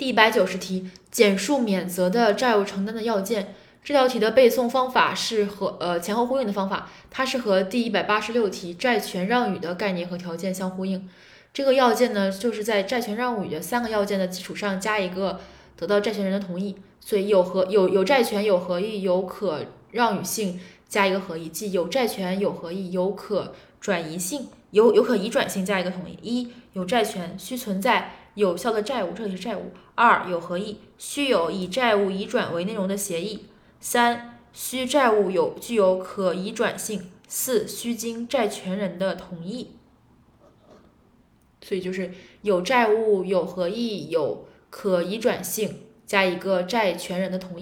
第190题，简述免责的债务承担的要件。这道题的背诵方法是和前后呼应的方法，它是和第186题债权让与的概念和条件相呼应。这个要件呢，就是在债权让与的3个要件的基础上加一个得到债权人的同意，所以有债权、有合意、有可让与性，加一个合意，即有债权、有合意、有可转移性、有可移转性加一个同意。一、有债权，需存在有效的债务，这里是债务。二、有合意，需有以债务移转为内容的协议。三、需债务具有可移转性。四、需经债权人的同意。所以就是有债务、有合意、有可移转性，加一个债权人的同意。